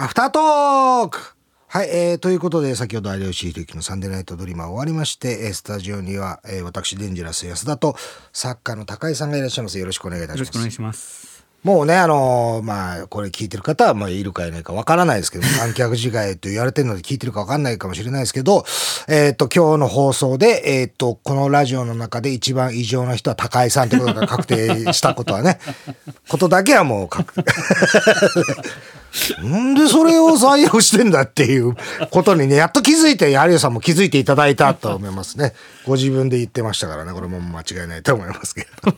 アフタートーク、はい、ということで先ほど有吉弘行のサンデーナイトドリーマー終わりまして、スタジオには、私デンジャラス安田と作家の高井さんがいらっしゃいます。よろしくお願いいたします。よろしくお願いします。もうねまあこれ聞いてる方は、まあ、いるかいないかわからないですけど観客次第と言われてるので聞いてるかわかんないかもしれないですけど、今日の放送でこのラジオの中で一番異常な人は高井さんということが確定したことはねことだけはもう確定なんでそれを採用してんだっていうことにねやっと気づいて有吉さんも気づいていただいたと思いますね。ご自分で言ってましたからねこれも間違いないと思いますけど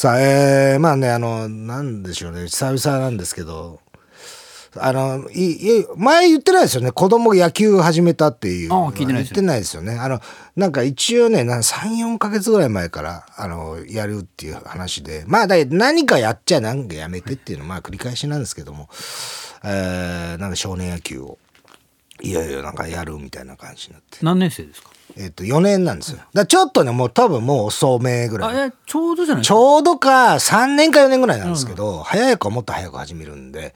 さあまあねなんでしょうね久々なんですけど前言ってないですよね子供野球始めたっていう言ってないですよね。なんか一応ね 3,4 ヶ月ぐらい前からやるっていう話でまあだ何かやっちゃ何かやめてっていうのまあ繰り返しなんですけどもなんか少年野球をいよいよなんかやるみたいな感じになって。何年生ですか？4年なんですよ。だちょっとねもう多分もう遅めぐらいちょうどじゃないちょうどか3年か4年ぐらいなんですけど、うん、早い子はもっと早く始めるんで、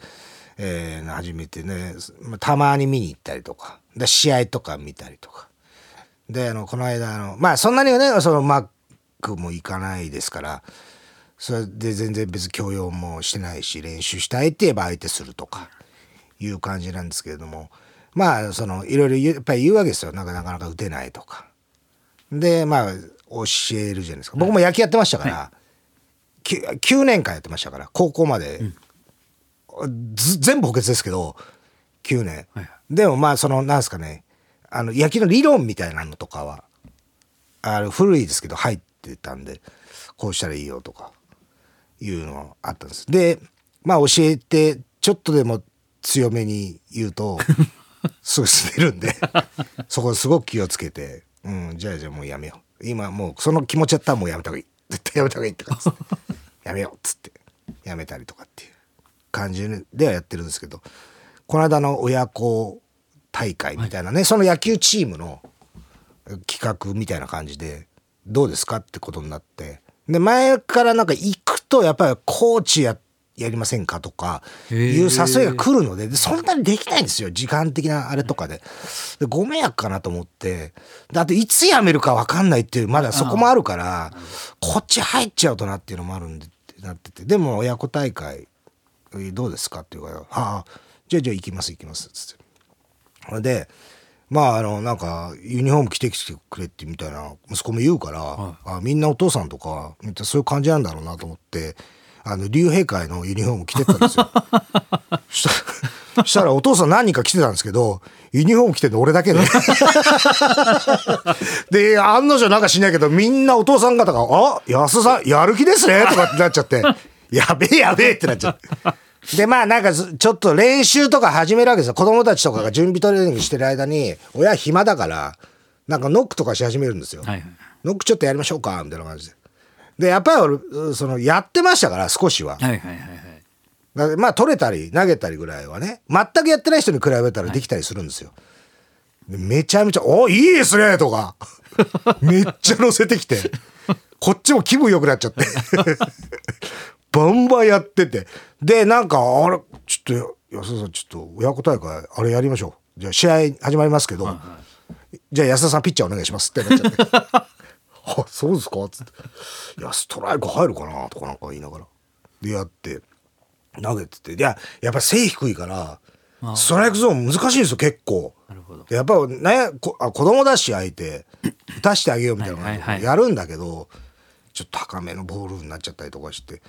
始めてねたまに見に行ったりとかで試合とか見たりとかでこの間まあそんなにねそのマックも行かないですからそれで全然別に強要もしてないし練習したいって言えば相手するとかいう感じなんですけれどもまあいろいろやっぱり言うわけですよ。なかなか打てないとかでまあ教えるじゃないですか。僕も野球やってましたから、はい、9年間やってましたから高校まで、うん、全部補欠ですけど9年、はい、でもまあなんですかね野球の理論みたいなのとかは古いですけど入ってたんでこうしたらいいよとかいうのはあったんです。でまあ教えてちょっとでも強めに言うとすぐ滑るんでそこすごく気をつけて、うん、じゃあもうやめよう今もうその気持ちだったらもうやめた方がいい絶対やめた方がいいって感じやめようっつってやめたりとかっていう感じではやってるんですけどこの間の親子大会みたいなね、はい、その野球チームの企画みたいな感じでどうですかってことになってで前からなんか行くとやっぱりコーチやりませんかとかいう誘いが来るの でそんなにできないんですよ時間的なあれとか でご迷惑かなと思ってであといつ辞めるか分かんないっていうまだそこもあるからこっち入っちゃうとなっていうのもあるんでなっててでも親子大会どうですかっていうからあじゃあ行きますつってそれでまあなんかユニフォーム着てきてくれってみたいな息子も言うから、はい、みんなお父さんとかみんなそういう感じなんだろうなと思って竜兵会のユニフォーム着てったんですよしたらお父さん何人か着てたんですけどユニフォーム着てるの俺だけねで案の定なんかしないけどみんなお父さん方があ安さんやる気ですねとかってなっちゃってやべえってなっちゃってでまあなんかちょっと練習とか始めるわけですよ子供たちとかが準備トレーニングしてる間に親暇だからなんかノックとかし始めるんですよ、はいはい、ノックちょっとやりましょうかみたいな感じででやっぱり俺やってましたから少しは、はいはいはいはい、まあ取れたり投げたりぐらいはね全くやってない人に比べたらできたりするんですよ、はい、めちゃめちゃおいいですねとかめっちゃ乗せてきてこっちも気分良くなっちゃってバンバンやっててでなんかあれちょっと安田さんちょっと親子大会あれやりましょうじゃあ試合始まりますけど、はいはい、じゃあ安田さんピッチャーお願いしますってなっちゃってあそうですかっつって「いやストライク入るかな」とかなんか言いながらでやって投げててやっぱ背低いからストライクゾーン難しいんですよ結構。なるほど。やっぱね子供だし相手打たしてあげようみたいなのをやるんだけど、はいはいはい、ちょっと高めのボールになっちゃったりとかして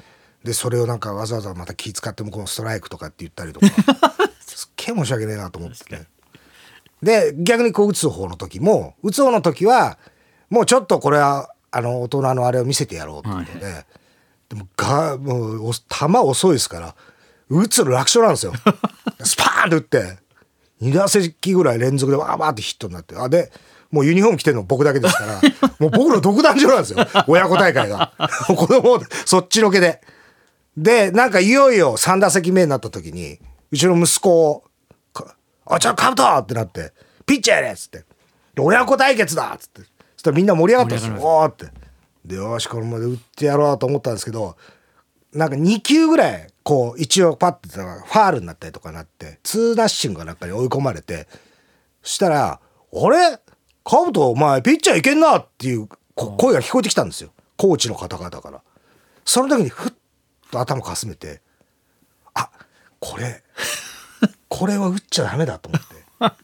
でそれをなんかわざわざまた気使ってもこのストライクとかって言ったりとかすっげえ申し訳ねえなと思ってね。で逆にこう打つ方の時はもうちょっとこれは大人のあれを見せてやろうってことで、はい、でも球遅いですから打つの楽勝なんですよスパーンって打って2打席ぐらい連続でわーわーってヒットになってでもうユニフォーム着てるの僕だけですからもう僕の独壇場なんですよ親子大会が子供そっちのけでなんかいよいよ3打席目になった時にうちの息子をちょっとカブトってなってピッチャーやれっつってで親子対決だっつってみんな盛り上がったんですよ。おーってでよしこれまで打ってやろうと思ったんですけどなんか2球ぐらいこう一応パッてたらファールになったりとかなって2ダッシングかなんかに追い込まれて、そしたらあれカブトお前ピッチャーいけんなっていう声が聞こえてきたんですよ、コーチの方々から。その時にふっと頭かすめて、あ、これは打っちゃダメだと思って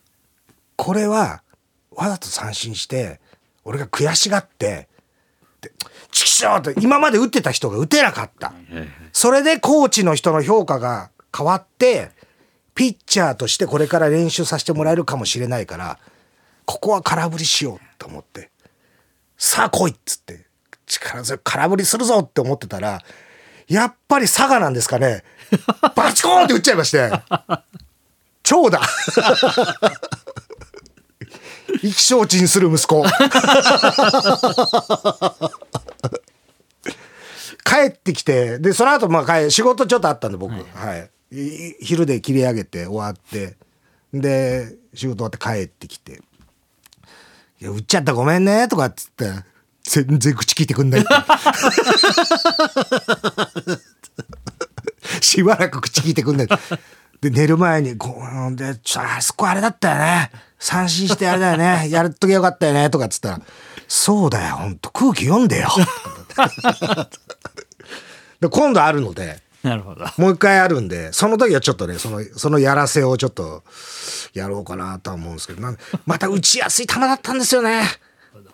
これはわざと三振して俺が悔しがってチキショーって今まで打ってた人が打てなかった、それでコーチの人の評価が変わってピッチャーとしてこれから練習させてもらえるかもしれないから、ここは空振りしようと思って、さあ来いっつって力強く空振りするぞって思ってたら、やっぱり佐賀なんですかね、バチコーンって打っちゃいまして長打意気消沈する息子帰ってきて、でその後まあ仕事ちょっとあったんで僕、はい、昼で切り上げて終わって、で仕事終わって帰ってきて、いや打っちゃったごめんねとかっつって全然口聞いてくんないしばらく口聞いてくんないで、寝る前にであそこあれだったよね、三振してあれだよね、やるときよかったよねとかっつったら、そうだよほんと空気読んでよで今度あるので、なるほど、もう一回あるんで、その時はちょっとねそのやらせをちょっとやろうかなとは思うんですけど、また打ちやすい球だったんですよね、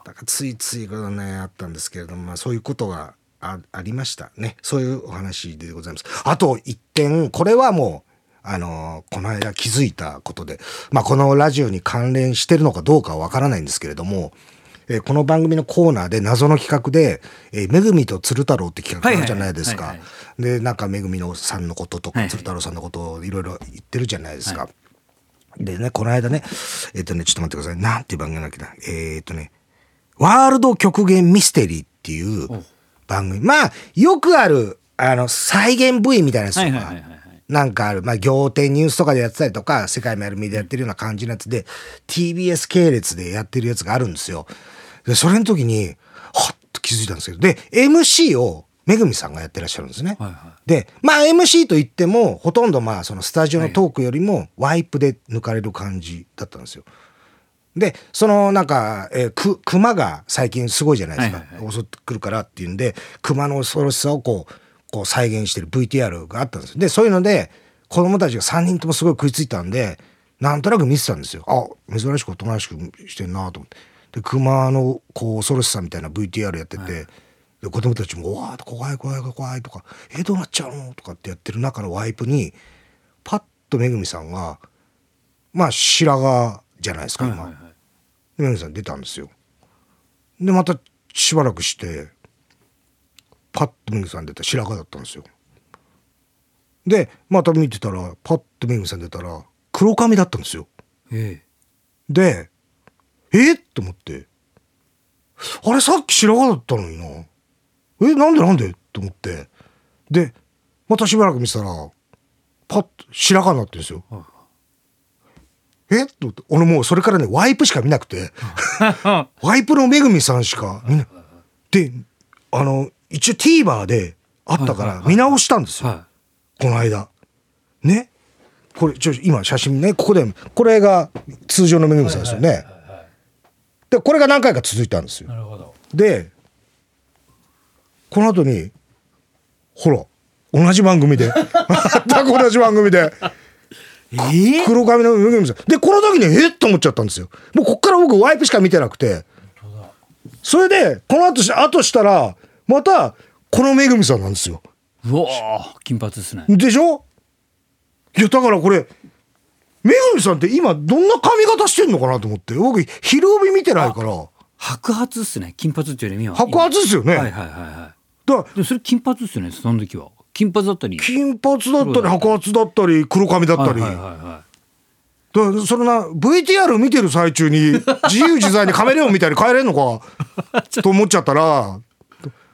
だからついついことねあったんですけれども、まあ、そういうことが ありましたね。そういうお話でございます。あと一点、これはもうこの間気づいたことで、まあ、このラジオに関連してるのかどうかはわからないんですけれども、この番組のコーナーで謎の企画で、めぐみと鶴太郎って企画あるじゃないですか。でなんかめぐみのさんのこととか鶴太郎さんのことをいろいろ言ってるじゃないですか、はいはい、でねこの間ねちょっと待ってください、なんていう番組なんだっけな、ワールド極限ミステリーっていう番組、まあよくある再現部位みたいなやつとか、はいはいはいはい、なんかある、まあ、仰天ニュースとかでやってたりとか世界メールミでやってるような感じのやつで TBS 系列でやってるやつがあるんですよ。でそれの時にはっと気づいたんですけど、で MC をめぐみさんがやってらっしゃるんですね、はいはい、でまあ MC といってもほとんどまあそのスタジオのトークよりもワイプで抜かれる感じだったんですよ。でそのなんか、熊が最近すごいじゃないですか、はいはいはい、襲ってくるからっていうんで熊の恐ろしさをこう再現してる VTR があったんです。でそういうので子供たちが3人ともすごい食いついたんでなんとなく見てたんですよ。あ珍しくおとなしくしてんなと思って、で熊のこう恐ろしさみたいな VTR やってて、はい、で子供たちもうわー怖い怖い怖いとかどうなっちゃうのとかってやってる中のワイプにパッとめぐみさんがまあ白髪じゃないですか今、はいはいはい、めぐみさん出たんですよ。でまたしばらくしてパッとめぐみさん出た、白髪だったんですよ。でまた見てたらパッとめぐみさん出たら黒髪だったんですよ、でと思って、あれさっき白髪だったのにななんでと思って、でまたしばらく見てたらパッと白髪になってるんですよ、と思って、俺もうそれからねワイプしか見なくてワイプのめぐみさんしか見ないで一応 TVer であったから見直したんですよ、はいはいはい、この間ねこれ今写真ねここでこれが通常のめぐみさんですよね、はいはいはいはい、でこれが何回か続いたんですよ。なるほど。でこの後にほら同じ番組で全く同じ番組で黒髪のめぐみさんで、この時にと思っちゃったんですよ。もうこっから僕ワイプしか見てなくて、それでこの後したらまたこのめぐみさんなんですよ。うわー金髪ですね。でしょ。いやだからこれめぐみさんって今どんな髪型してんのかなと思って、僕昼帯見てないから。白髪ですね。金髪っていうより白髪ですよね。はいはいはいはい。だでそれ金髪ですよね。その時は金髪だったり白髪だったり黒髪だったり、はいはいはいはい、そんな VTR 見てる最中に自由自在にカメレオンみたいに変えれんのかと思っちゃったら、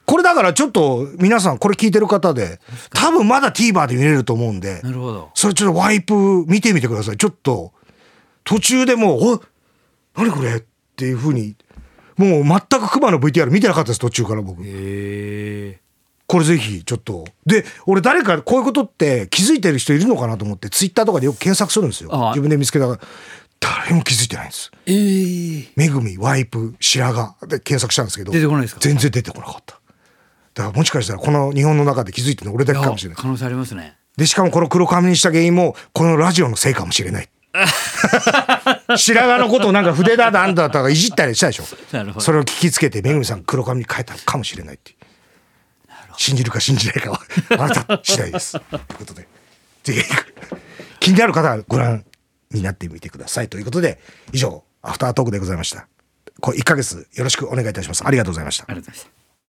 これだからちょっと皆さんこれ聞いてる方で多分まだ TVer で見れると思うんで、なるほど、それちょっとワイプ見てみてください。ちょっと途中でもう何これっていう風にもう全くクマの VTR 見てなかったです途中から僕。これぜひちょっとで、俺誰かこういうことって気づいてる人いるのかなと思ってツイッターとかでよく検索するんですよ。自分で見つけたから誰も気づいてないんです。めぐみワイプ白髪で検索したんですけど出てこないですか。全然出てこなかった。だからもしかしたらこの日本の中で気づいてるの俺だけかもしれない。可能性ありますね。でしかもこの黒髪にした原因もこのラジオのせいかもしれない。白髪のことをなんか筆だなんだとかいじったりしたでしょ。それを聞きつけてめぐみさん黒髪に変えたかもしれないって。信じるか信じないかはあなた次第ですということで、ぜひ気になる方はご覧になってみてくださいということで、以上アフタートークでございました。これ1ヶ月よろしくお願いいたします。ありがとうございました。ありがとうございました。